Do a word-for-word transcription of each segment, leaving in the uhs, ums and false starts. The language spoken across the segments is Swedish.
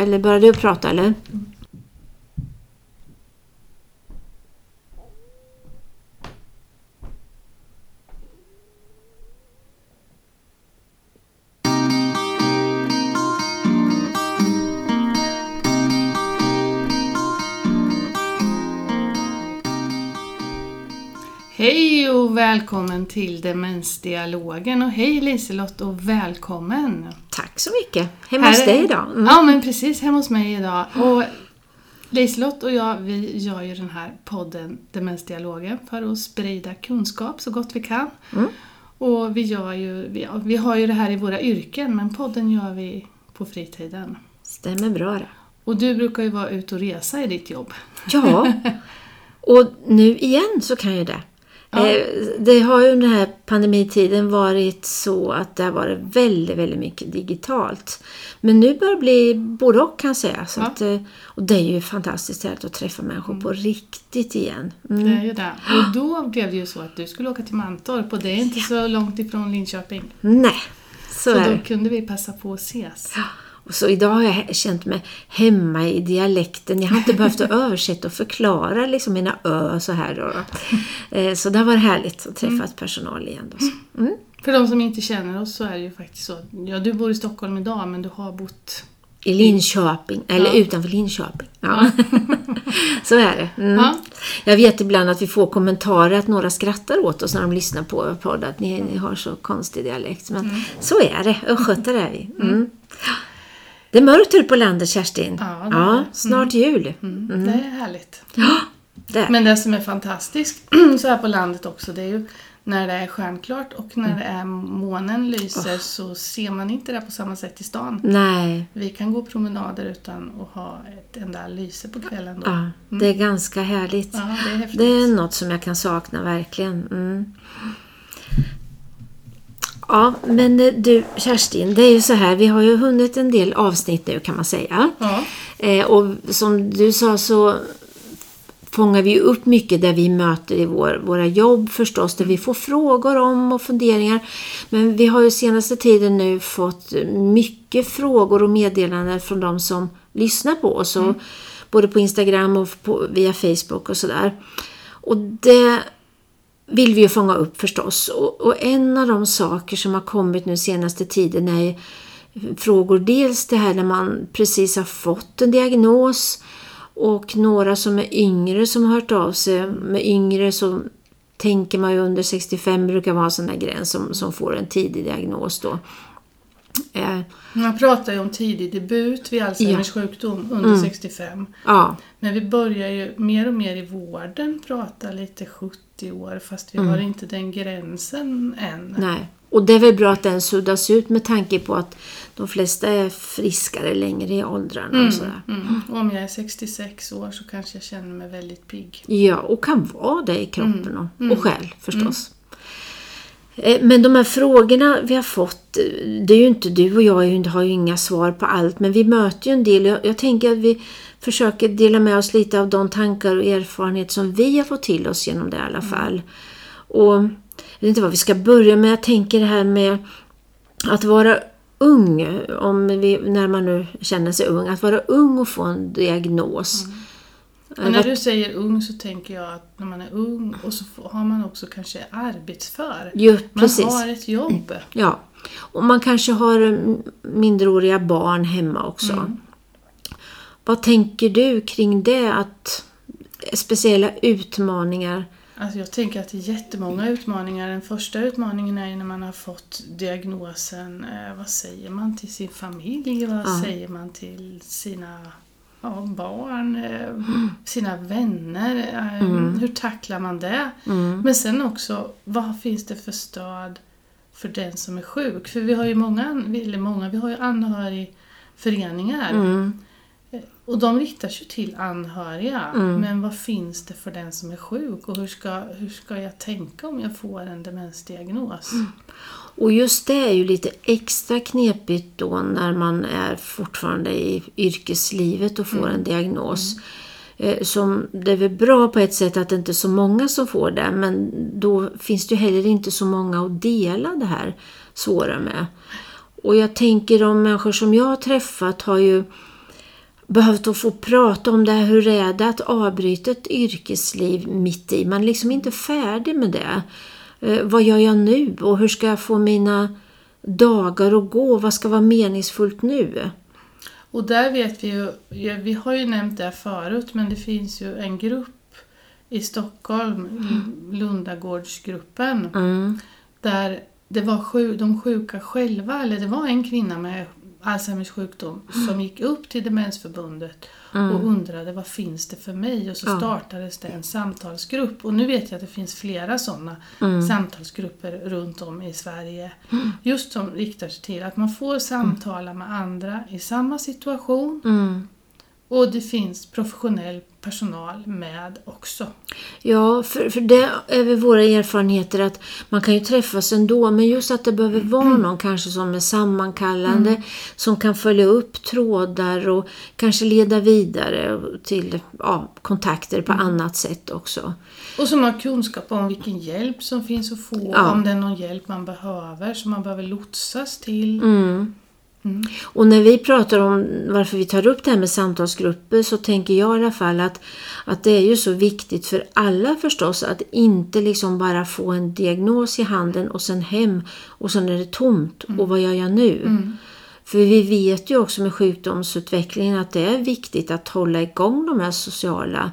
Eller börjar du prata eller? Mm. Hej och välkommen till Demensdialogen, och hej Liselott och välkommen. Tack så mycket, hemma hos dig idag. Mm. Ja men precis, hemma hos mig idag. Och Liselott och jag, vi gör ju den här podden Demensdialogen för att sprida kunskap så gott vi kan. Mm. Och vi, gör ju, vi, vi har ju det här i våra yrken, men podden gör vi på fritiden. Stämmer bra det. Och du brukar ju vara ute och resa i ditt jobb. Ja, och nu igen så kan jag det. Ja. Det har ju under den här pandemitiden varit så att det har varit väldigt, väldigt mycket digitalt. Men nu börjar det bli både och, kan jag säga. Så ja. att, och det är ju fantastiskt att träffa människor mm. på riktigt igen. Mm. Det är ju det. Och då blev det ju så att du skulle åka till Mantorp, och det är inte ja. så långt ifrån Linköping. Nej, så, så då kunde vi passa på att ses. Ja. Och så idag har jag känt mig hemma i dialekten. Jag har inte behövt att översätta och förklara liksom mina ö så här. Då då. Så det var härligt att träffa mm. personal igen. Då så. Mm. För de som inte känner oss så är det ju faktiskt så. Ja, du bor i Stockholm idag, men du har bott i Linköping, eller ja. utanför Linköping. Ja. Så är det. Mm. Ja. Jag vet ibland att vi får kommentarer att några skrattar åt oss när de lyssnar på podd, att ni, ni har så konstig dialekt. Men mm. så är det, och sköter är vi. Mm. Det är mörkt ut på landet, Kerstin. Ja, det ja snart mm. jul. Mm. Mm. Det är härligt. Ja, det. Men det som är fantastiskt så här på landet också, det är ju när det är stjärnklart och när mm. det är månen lyser oh. så ser man inte det på samma sätt i stan. Nej. Vi kan gå promenader utan att ha ett enda lyse på kvällen då. Ja, mm. det är ganska härligt. Ja, det är häftigt. Det är något som jag kan sakna verkligen. Mm. Ja, men du Kerstin, det är ju så här, vi har ju hunnit en del avsnitt nu, kan man säga. Ja. Eh, och som du sa så fångar vi upp mycket där vi möter i vår, våra jobb förstås, där vi får frågor om och funderingar. Men vi har ju senaste tiden nu fått mycket frågor och meddelanden från de som lyssnar på oss. Mm. Både på Instagram och på, via Facebook och sådär. Och det vill vi ju fånga upp förstås. Och, och en av de saker som har kommit nu senaste tiden är frågor, dels det här när man precis har fått en diagnos, och några som är yngre som har hört av sig. Med yngre så tänker man ju under sextiofem brukar vara en sån där gräns som, som får en tidig diagnos då. Man pratar ju om tidig debut vid Alzheimers ja. sjukdom under mm. sextiofem. Ja. Men vi börjar ju mer och mer i vården prata lite sjuttio år, fast vi mm. har inte den gränsen än. Nej. Och det är väl bra att den suddas ut med tanke på att de flesta är friskare längre i åldrarna. Mm. Och sådär. Mm. Och om jag är sextiosex år så kanske jag känner mig väldigt pigg. Ja, och kan vara det i kroppen mm. och, och själ förstås. Mm. Men de här frågorna vi har fått, det är ju inte du och jag har ju inga svar på allt, men vi möter ju en del. Jag, jag tänker att vi försöker dela med oss lite av de tankar och erfarenheter som vi har fått till oss genom det i alla fall. Och jag vet inte vad vi ska börja med. Jag tänker det här med att vara ung, om vi, när man nu känner sig ung, att vara ung och få en diagnos. Mm. Och när du säger ung så tänker jag att när man är ung och så har man också kanske arbetsför. Jo, precis. Man har ett jobb. Ja, och man kanske har mindreåriga barn hemma också. Mm. Vad tänker du kring det? Att speciella utmaningar? Alltså jag tänker att det är jättemånga utmaningar. Den första utmaningen är när man har fått diagnosen. Vad säger man till sin familj? Vad ja. säger man till sina... Ja, barn, sina vänner, mm. hur tacklar man det? Mm. Men sen också, vad finns det för stöd för den som är sjuk? För vi har ju många, eller många, vi har ju anhörigföreningar mm. och de riktar sig till anhöriga. Mm. Men vad finns det för den som är sjuk, och hur ska, hur ska jag tänka om jag får en demensdiagnos? Mm. Och just det är ju lite extra knepigt då när man är fortfarande i yrkeslivet och får mm. en diagnos. Mm. Som, det är väl bra på ett sätt att det inte är så många som får det, men då finns det ju heller inte så många att dela det här svåra med. Och jag tänker de människor som jag har träffat har ju behövt att få prata om det här, hur är det att avbryta ett yrkesliv mitt i. Man är liksom inte färdig med det. Eh, vad gör jag nu och hur ska jag få mina dagar att gå? Vad ska vara meningsfullt nu? Och där vet vi ju, vi har ju nämnt det förut, men det finns ju en grupp i Stockholm, mm. Lundagårdsgruppen, mm. där det var sju, de sjuka själva, eller det var en kvinna med Alzheimers sjukdom mm. som gick upp till Demensförbundet mm. och undrade vad finns det för mig, och så ja. startades det en samtalsgrupp, och nu vet jag att det finns flera sådana mm. samtalsgrupper runt om i Sverige mm. just som riktar sig till att man får samtala med andra i samma situation mm. och det finns professionell personal med också. Ja, för, för det är väl våra erfarenheter att man kan ju träffas ändå, men just att det behöver vara någon mm. kanske som är sammankallande mm. som kan följa upp trådar och kanske leda vidare till ja, kontakter på mm. annat sätt också. Och som har kunskap om vilken hjälp som finns att få, ja. om det är någon hjälp man behöver som man behöver lotsas till. Mm. Mm. Och när vi pratar om varför vi tar upp det här med samtalsgrupper, så tänker jag i alla fall att, att det är ju så viktigt för alla förstås att inte liksom bara få en diagnos i handen och sen hem och sen är det tomt mm. och vad gör jag nu? Mm. För vi vet ju också med sjukdomsutvecklingen att det är viktigt att hålla igång de här sociala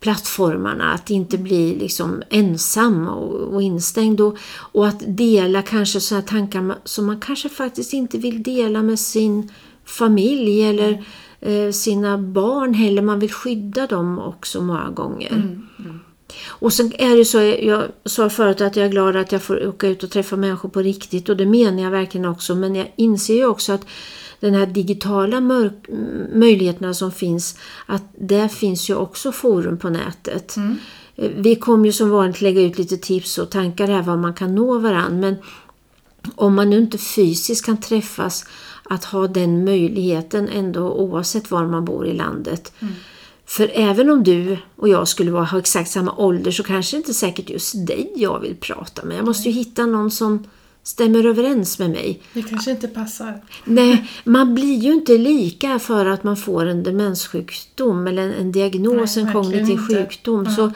plattformarna, att inte bli liksom ensam och, och instängd och, och att dela kanske sådana tankar som man kanske faktiskt inte vill dela med sin familj eller eh, sina barn heller. Man vill skydda dem också många gånger. Mm, mm. Och sen är det så, jag sa förut att jag är glad att jag får åka ut och träffa människor på riktigt, och det menar jag verkligen också, men jag inser ju också att den här digitala mörk- möjligheterna som finns, att där finns ju också forum på nätet. Mm. Vi kommer ju som vanligt lägga ut lite tips och tankar här vad man kan nå varann, men om man nu inte fysiskt kan träffas, att ha den möjligheten ändå oavsett var man bor i landet. Mm. För även om du och jag skulle vara, ha exakt samma ålder, så kanske inte säkert just dig jag vill prata med. Jag måste ju hitta någon som stämmer överens med mig. Det kanske inte passar. Nej, man blir ju inte lika för att man får en demenssjukdom eller en, en diagnos, Nej, en kognitiv sjukdom. Ja. Så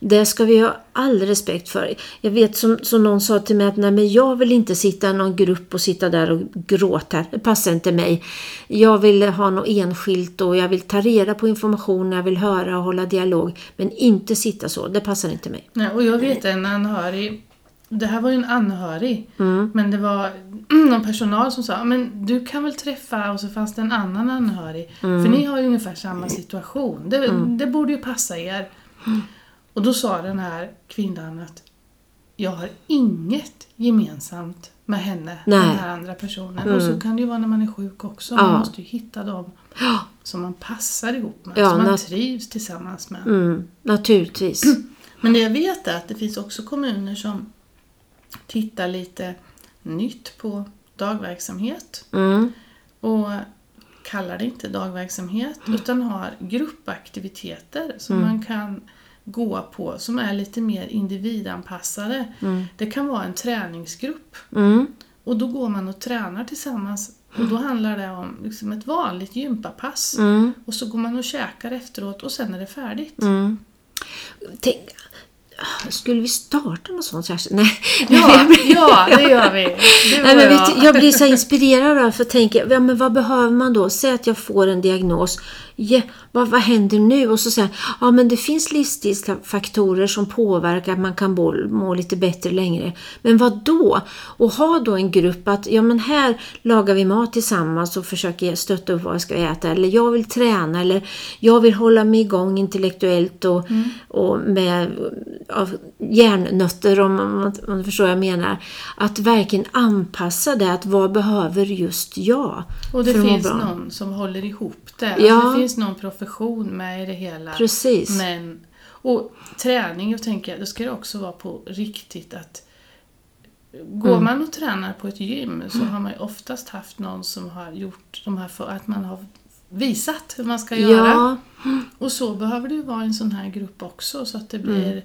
det ska vi ha all respekt för. Jag vet som, som någon sa till mig att nej, men jag vill inte sitta i någon grupp och sitta där och gråta. Det passar inte mig. Jag vill ha något enskilt och jag vill ta reda på information, jag vill höra och hålla dialog. Men inte sitta så, det passar inte mig. Nej, och jag vet en anhörig. Det här var ju en anhörig, mm. men det var någon personal som sa, men du kan väl träffa, och så fanns det en annan anhörig. Mm. För ni har ju ungefär samma situation, det, mm. det borde ju passa er. Mm. Och då sa den här kvinnan att jag har inget gemensamt med henne, Nej. den här andra personen. Mm. Och så kan det ju vara när man är sjuk också, man ja. måste ju hitta dem som man passar ihop med, ja, som man nat- trivs tillsammans med. Mm. Naturligtvis. Men det jag vet är att det finns också kommuner som titta lite nytt på dagverksamhet mm. och kallar det inte dagverksamhet mm. utan har gruppaktiviteter som mm. man kan gå på som är lite mer individanpassade. Mm. Det kan vara en träningsgrupp mm. och då går man och tränar tillsammans, och då handlar det om liksom ett vanligt gympapass mm. och så går man och käkar efteråt och sen är det färdigt. Mm. Tänk, skulle vi starta något sånt? Nej. Ja, ja, det gör vi. Det Nej, men jag. jag blir så inspirerad av, för att tänka, ja, men vad behöver man då? Säg att jag får en diagnos. Ja, vad, vad händer nu? Och så säger ja, men det finns livsstilsfaktorer som påverkar att man kan må, må lite bättre längre. Men vad då? Och ha då en grupp att, ja, men här lagar vi mat tillsammans och försöker stötta upp vad jag ska äta. Eller jag vill träna, eller jag vill hålla mig igång intellektuellt och, mm. och med av hjärnnötter, om man, om man förstår vad jag menar, att verkligen anpassa det, att vad behöver just jag. Och det finns någon som håller ihop det. Ja. Alltså det finns någon profession med i det hela. Precis. Men, och träning, jag tänker, då ska det också vara på riktigt att går mm. man och tränar på ett gym så mm. har man ju oftast haft någon som har gjort de här, för att man har visat hur man ska göra. Ja. Och så behöver det ju vara en sån här grupp också, så att det blir mm.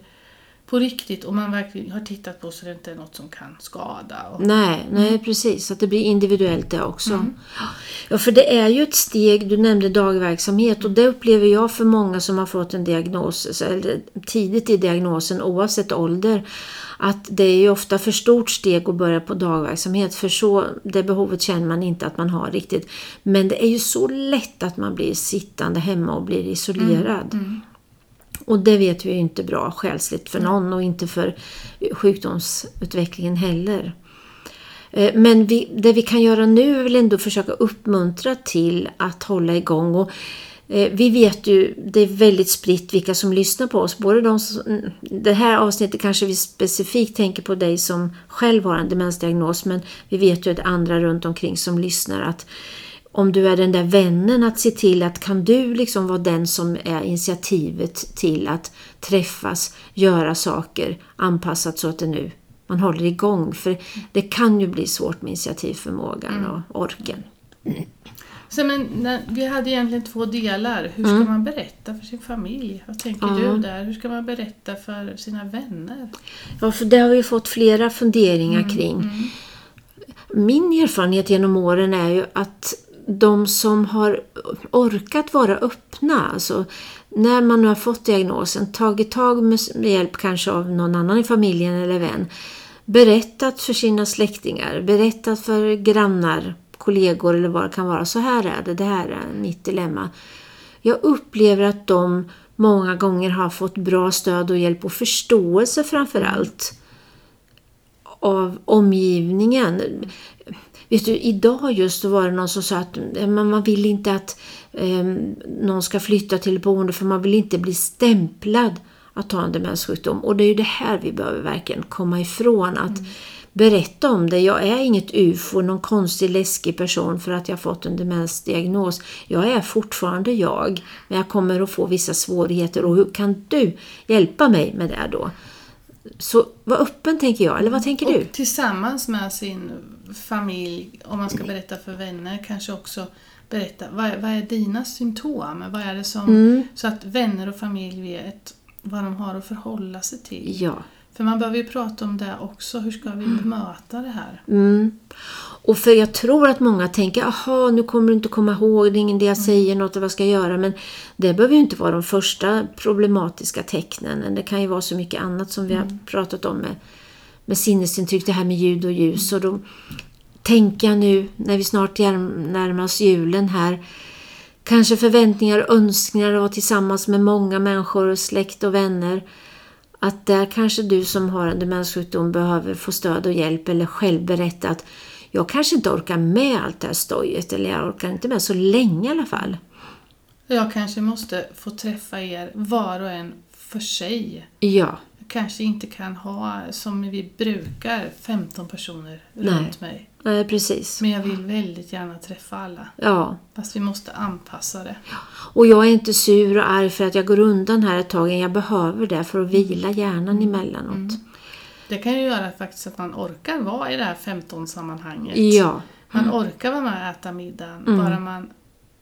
på riktigt och man verkligen har tittat på så det inte är något som kan skada. Och... Nej, nej, precis. Att det blir individuellt det också. Mm. Ja, för det är ju ett steg, du nämnde dagverksamhet och det upplever jag för många som har fått en diagnos, eller tidigt i diagnosen oavsett ålder, att det är ju ofta för stort steg att börja på dagverksamhet, för så det behovet känner man inte att man har riktigt. Men det är ju så lätt att man blir sittande hemma och blir isolerad. Mm. Mm. Och det vet vi ju inte bra själsligt för någon och inte för sjukdomsutvecklingen heller. Men vi, det vi kan göra nu är väl ändå försöka uppmuntra till att hålla igång. Och vi vet ju, det är väldigt spritt vilka som lyssnar på oss. Både de som, det här avsnittet kanske vi specifikt tänker på dig som själv har en demensdiagnos. Men vi vet ju att andra runt omkring som lyssnar att... Om du är den där vännen, att se till att kan du liksom vara den som är initiativet till att träffas, göra saker anpassat så att det nu man håller igång. För det kan ju bli svårt med initiativförmågan mm. och orken. Mm. Så, men, vi hade egentligen två delar. Hur ska mm. man berätta för sin familj? Vad tänker ja. du där? Hur ska man berätta för sina vänner? Ja, för det har vi fått flera funderingar mm. kring. Mm. Min erfarenhet genom åren är ju att de som har orkat vara öppna, alltså när man nu har fått diagnosen, tagit tag med hjälp kanske av någon annan i familjen eller vän, berättat för sina släktingar, berättat för grannar, kollegor eller vad det kan vara, så här är det, det här är mitt dilemma. Jag upplever att de många gånger har fått bra stöd och hjälp och förståelse framförallt av omgivningen. Vet du, idag just var det någon som sa att man vill inte att eh, någon ska flytta till boende för man vill inte bli stämplad att ha en demenssjukdom. Och det är ju det här vi behöver verkligen komma ifrån, att mm. berätta om det. Jag är inget ufo, någon konstig läskig person för att jag fått en demensdiagnos. Jag är fortfarande jag, men jag kommer att få vissa svårigheter och hur kan du hjälpa mig med det då? Så var öppen, tänker jag, eller vad tänker och du? Tillsammans med sin familj, om man ska berätta för vänner, kanske också berätta vad, vad är dina symptom, vad är det som mm. så att vänner och familj vet vad de har att förhålla sig till. Ja. För man behöver ju prata om det också, hur ska vi bemöta det här? Mm. Och för jag tror att många tänker, aha, nu kommer du inte komma ihåg, det är ingen det jag säger, något vad jag ska göra. Men det behöver ju inte vara de första problematiska tecknen. Det kan ju vara så mycket annat som vi har pratat om med, med sinnesintryck, det här med ljud och ljus. Och då tänker jag nu, när vi snart närmar oss julen här, kanske förväntningar och önskningar att vara tillsammans med många människor, släkt och vänner. Att där kanske du som har en demenssjukdom behöver få stöd och hjälp, eller själv berätta att jag kanske inte orkar med allt det här stojet, eller jag orkar inte med så länge i alla fall. Jag kanske måste få träffa er var och en för sig. Ja. Jag kanske inte kan ha, som vi brukar, femton personer Nej. runt mig. Nej, precis. Men jag vill väldigt gärna träffa alla. Ja. Fast vi måste anpassa det. Och jag är inte sur och arg för att jag går undan här ett tag. Jag behöver det för att vila hjärnan emellanåt. Mm. Det kan ju göra faktiskt att man orkar vara i det här femton-sammanhanget. Ja. Mm. Man orkar vara med och äta middagen. Mm. Bara man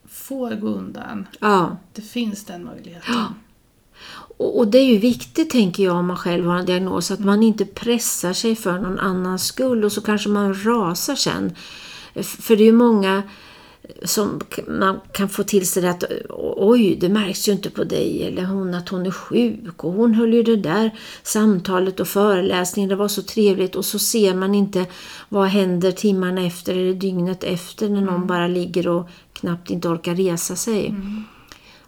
får gå undan. Ja. Det finns den möjligheten. Ja. Och, och det är ju viktigt, tänker jag, om man själv har en diagnos. Att man inte pressar sig för någon annans skull. Och så kanske man rasar sen. För det är ju många... som man kan få till sig att oj, det märks ju inte på dig, eller hon att hon är sjuk och hon höll ju det där samtalet och föreläsningen, det var så trevligt, och så ser man inte vad händer timmarna efter eller dygnet efter när någon mm. bara ligger och knappt inte orkar resa sig. Mm.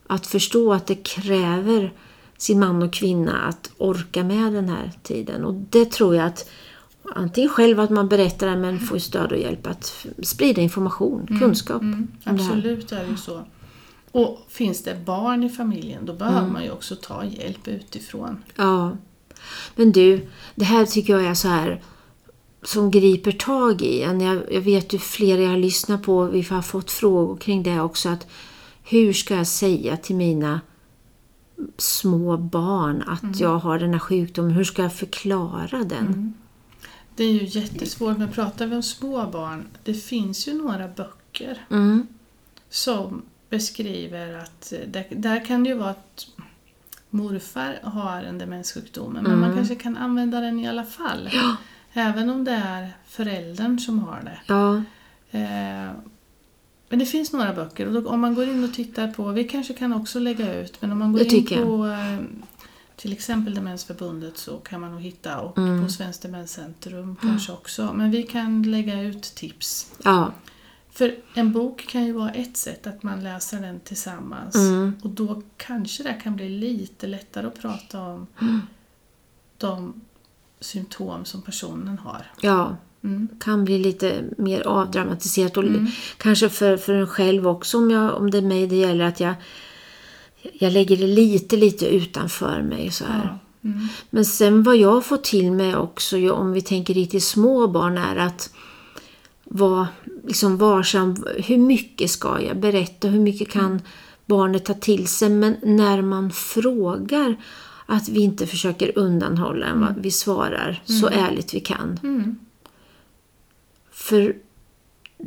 Att förstå att det kräver sin man och kvinna att orka med den här tiden, och det tror jag att antingen själv att man berättar det, men får stöd och hjälp att sprida information, mm, kunskap. Mm, absolut, det är ju så. Och finns det barn i familjen, då behöver mm. man ju också ta hjälp utifrån. Ja, men du, det här tycker jag är så här som griper tag i. Jag, jag vet ju flera jag lyssnar på, vi har fått frågor kring det också, att hur ska jag säga till mina små barn att mm. jag har den här sjukdomen, hur ska jag förklara den? Mm. Det är ju jättesvårt, men pratar vi om små barn, det finns ju några böcker mm. som beskriver att, där, där kan det ju vara att morfar har en demenssjukdom. Men mm. man kanske kan använda den i alla fall. Ja. Även om det är föräldern som har det. Ja. Eh, men det finns några böcker. Och då, om man går in och tittar på, vi kanske kan också lägga ut. Men om man går in på eh, till exempel Demensförbundet så kan man nog hitta. Och mm. på Svenskt Demenscentrum kanske mm. också. Men vi kan lägga ut tips. Ja. För en bok kan ju vara ett sätt att man läser den tillsammans. Mm. Och då kanske det kan bli lite lättare att prata om mm. de symptom som personen har. Ja, mm. kan bli lite mer avdramatiserat. Och mm. kanske för, för en själv också, om, jag, om det är mig det gäller, att jag, jag lägger det lite, lite utanför mig så här. Ja. Mm. Men sen vad jag får till mig också, om vi tänker riktigt små barn, är att vara liksom varsam. Hur mycket ska jag berätta? Hur mycket kan mm. barnet ta till sig? Men när man frågar, att vi inte försöker undanhålla än vad mm. vi svarar mm. så ärligt vi kan. Mm. För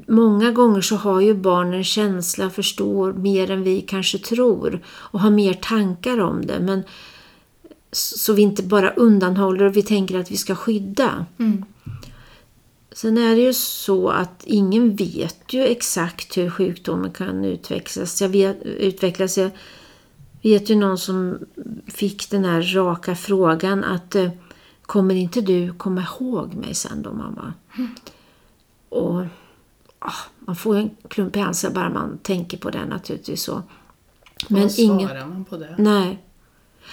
många gånger så har ju barnen känsla, förstår mer än vi kanske tror. Och har mer tankar om det. Men så vi inte bara undanhåller och vi tänker att vi ska skydda. Mm. Sen är det ju så att ingen vet ju exakt hur sjukdomen kan utvecklas. Jag vet, utvecklas jag vet ju någon som fick den här raka frågan att kommer inte du komma ihåg mig sen då, mamma? Mm. Och åh, man får en klump i halsen bara man tänker på den naturligtvis. Så. Men vad ingen, svarar man på det? Nej.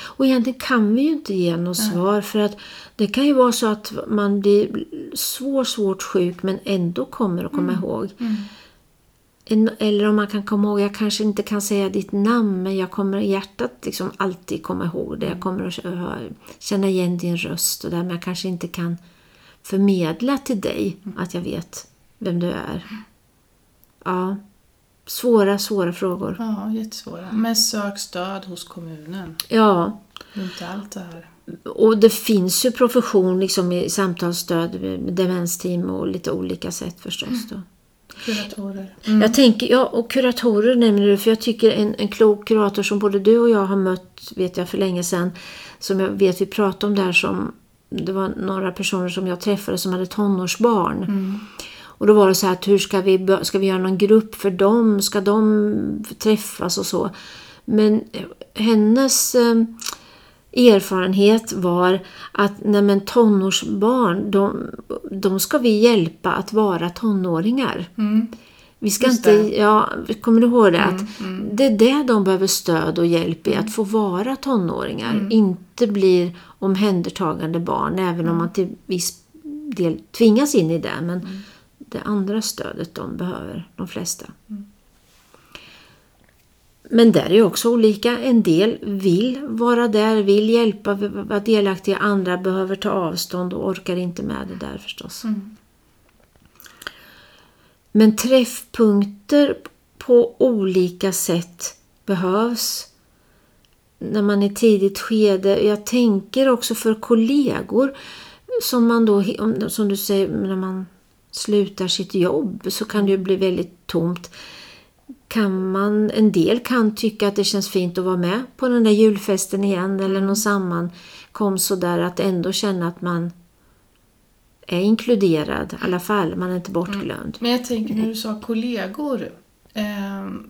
Och egentligen kan vi ju inte ge något nej. Svar, för att det kan ju vara så att man blir svår, svårt sjuk men ändå kommer att komma mm. ihåg. Mm. Eller om man kan komma ihåg, jag kanske inte kan säga ditt namn, men jag kommer i hjärtat liksom alltid komma ihåg det. Jag kommer att känna igen din röst och där, men jag kanske inte kan förmedla till dig att jag vet vem du är. Ja, svåra, svåra frågor. Ja, jättesvåra. Men sök stöd hos kommunen. Ja. Inte allt det här. Och det finns ju profession liksom i samtalsstöd med demensteam och lite olika sätt förstås då. Mm. Kuratorer. Mm. Jag tänker, ja, och kuratorer nämner du, för jag tycker en, en klok kurator som både du och jag har mött, vet jag, för länge sedan, som jag vet vi pratade om där, som det var några personer som jag träffade som hade tonårsbarn. Mm. Och då var det så här att hur ska vi, ska vi göra någon grupp för dem? Ska de träffas och så? Men hennes eh, erfarenhet var att nej, men tonårsbarn, de, de ska vi hjälpa att vara tonåringar. Mm. Vi ska just inte, det. Ja, kommer du ihåg det? Mm, att mm. det är det de behöver stöd och hjälp i, att få vara tonåringar. Mm. Inte blir omhändertagande barn, även mm. om man till viss del tvingas in i det. Men mm. det andra stödet de behöver, de flesta. Mm. Men där är ju också olika. En del vill vara där, vill hjälpa, vara delaktiga. Andra behöver ta avstånd och orkar inte med det där förstås. Mm. Men träffpunkter på olika sätt behövs när man är tidigt skede. Jag tänker också för kollegor som man då, som du säger, när man slutar sitt jobb så kan det ju bli väldigt tomt. Kan man, en del kan tycka att det känns fint att vara med på den där julfesten igen eller någon sammankomst så där, att ändå känna att man är inkluderad i alla fall, man är inte bortglömd. Mm. Men jag tänker när du sa kollegor,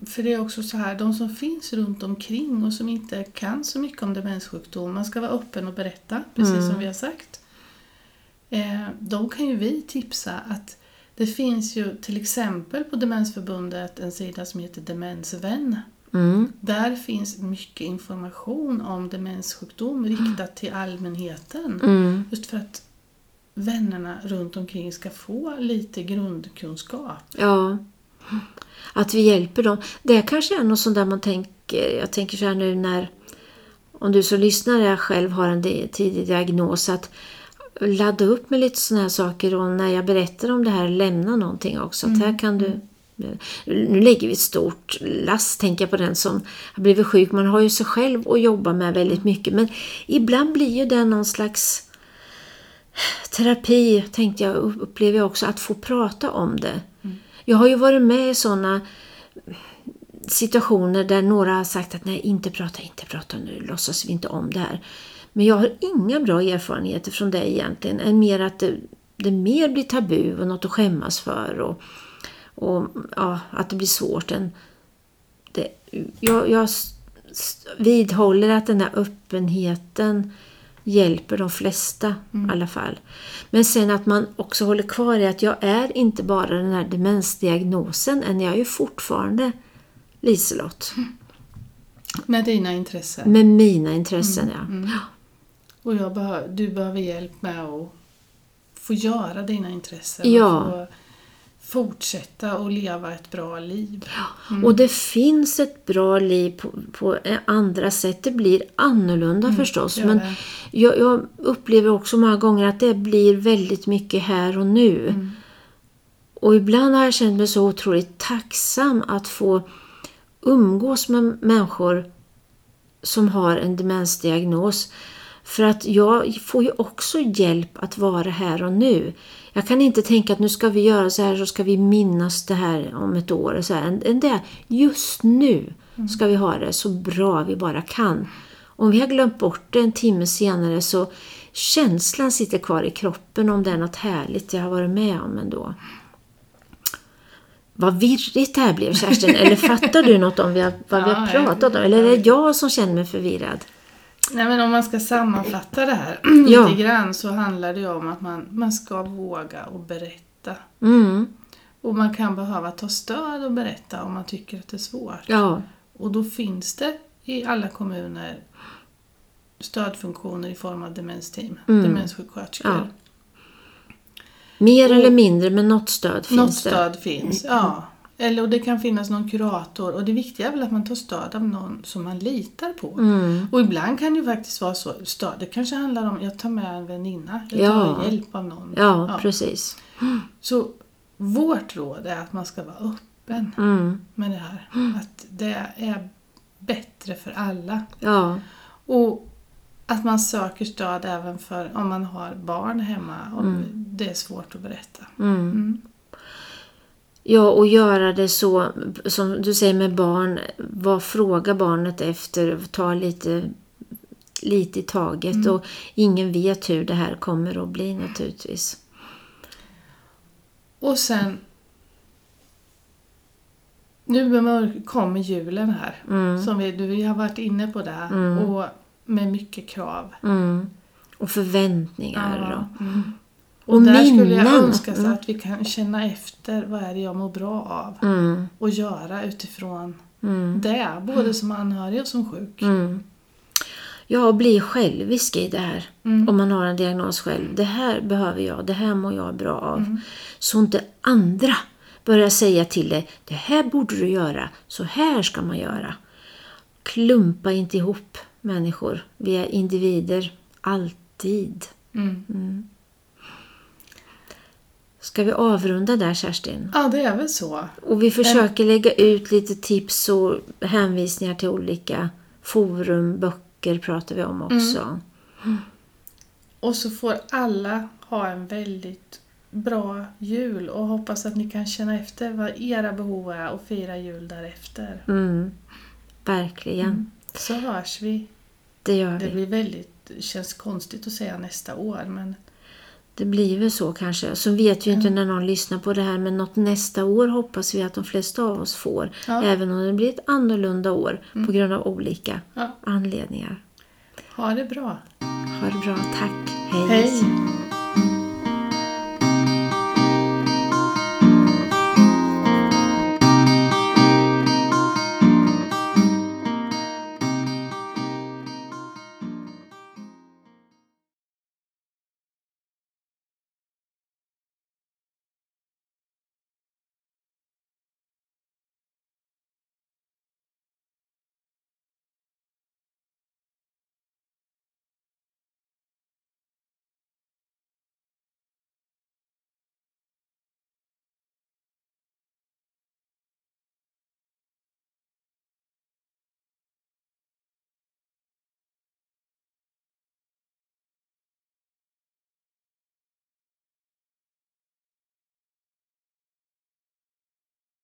för det är också så här, de som finns runt omkring och som inte kan så mycket om demenssjukdom, man ska vara öppen och berätta, precis mm. som vi har sagt. De kan ju vi tipsa att det finns ju till exempel på Demensförbundet en sida som heter Demensvän. Mm. Där finns mycket information om demenssjukdom riktat till allmänheten. Mm. Just för att vännerna runt omkring ska få lite grundkunskap. Ja, att vi hjälper dem. Det kanske är något sånt där man tänker, jag tänker så här nu när, om du som lyssnare själv har en tidig diagnos, att ladda upp med lite såna här saker, och när jag berättar om det här, lämna någonting också. Mm. Att här kan du, nu lägger vi ett stort last, tänker jag på den som har blivit sjuk. Man har ju sig själv att jobba med väldigt mycket, men ibland blir ju det någon slags terapi, tänkte jag, upplever jag också, att få prata om det. Mm. Jag har ju varit med i såna situationer där några har sagt att nej, inte prata, inte prata nu, låtsas vi inte om det här. Men jag har inga bra erfarenheter från det egentligen, än mer att det, det mer blir tabu och något att skämmas för och, och ja, att det blir svårt. Än det, jag, jag vidhåller att den här öppenheten hjälper de flesta mm. i alla fall. Men sen att man också håller kvar i att jag är inte bara den här demensdiagnosen, än jag är ju fortfarande Liselott. Mm. Med dina intressen. Med mina intressen, mm. ja. Mm. Och jag behöver, du behöver hjälp med att få göra dina intressen. Ja. Och få fortsätta och leva ett bra liv. Ja. Mm. Och det finns ett bra liv på, på andra sätt. Det blir annorlunda mm. förstås. Men jag, jag upplever också många gånger att det blir väldigt mycket här och nu. Mm. Och ibland har jag känt mig så otroligt tacksam att få umgås med människor som har en demensdiagnos, för att jag får ju också hjälp att vara här och nu. Jag kan inte tänka att nu ska vi göra så här, så ska vi minnas det här om ett år. Så här. Just nu ska vi ha det så bra vi bara kan. Om vi har glömt bort det en timme senare, så känslan sitter kvar i kroppen om det är något härligt jag har varit med om ändå. Vad virrigt det här blev, Kerstin. Eller fattar du något om vi har, vad ja, vi har pratat om? Eller är det jag som känner mig förvirrad? Nej, men om man ska sammanfatta det här ja. lite grann, så handlar det om att man, man ska våga och berätta. Mm. Och man kan behöva ta stöd och berätta om man tycker att det är svårt. Ja. Och då finns det i alla kommuner stödfunktioner i form av demensteam, mm. demenssjuksköterskor. Ja. Mer eller mindre, men något stöd finns. Något stöd det. finns, ja. Eller, och det kan finnas någon kurator. Och det viktiga är väl att man tar stöd av någon som man litar på. Mm. Och ibland kan det ju faktiskt vara så. Stöd, det kanske handlar om, jag tar med en väninna. Jag tar ja. hjälp av någon. Ja, ja, precis. Så vårt råd är att man ska vara öppen mm. med det här. Att det är bättre för alla. Ja. Och att man söker stöd även för om man har barn hemma. Och mm. det är svårt att berätta. Mm. Mm. Ja, och göra det så, som du säger med barn. Vad frågar barnet efter? Ta lite, lite i taget. Mm. Och ingen vet hur det här kommer att bli naturligtvis. Och sen. Nu kommer julen här. Mm. Som vi, vi har varit inne på det. Mm. Och med mycket krav. Mm. Och förväntningar. Ja. Mm. Och, och där minnen. Skulle jag önska så att vi kan känna efter vad är det jag mår bra av. Mm. Och göra utifrån mm. det. Både som anhörig och som sjuk. Mm. Ja, bli självisk i det här. Mm. Om man har en diagnos själv. Det här behöver jag. Det här mår jag bra av. Mm. Så inte andra börjar säga till dig. Det här borde du göra. Så här ska man göra. Klumpa inte ihop människor. Vi är individer. Alltid. Mm. Mm. Ska vi avrunda där, Kerstin? Ja, det är väl så. Och vi försöker lägga ut lite tips och hänvisningar till olika forum, böcker pratar vi om också. Mm. Mm. Och så får alla ha en väldigt bra jul och hoppas att ni kan känna efter vad era behov är och fira jul därefter. Mm. Verkligen. Mm. Så hörs vi. Det gör vi. Det blir väldigt, känns konstigt att säga nästa år, men det blir väl så kanske. Så vet vi ju inte när någon lyssnar på det här. Men något nästa år hoppas vi att de flesta av oss får. Ja. Även om det blir ett annorlunda år. Mm. På grund av olika ja. anledningar. Ha det bra. Ha det bra. Tack. Hej. Hej.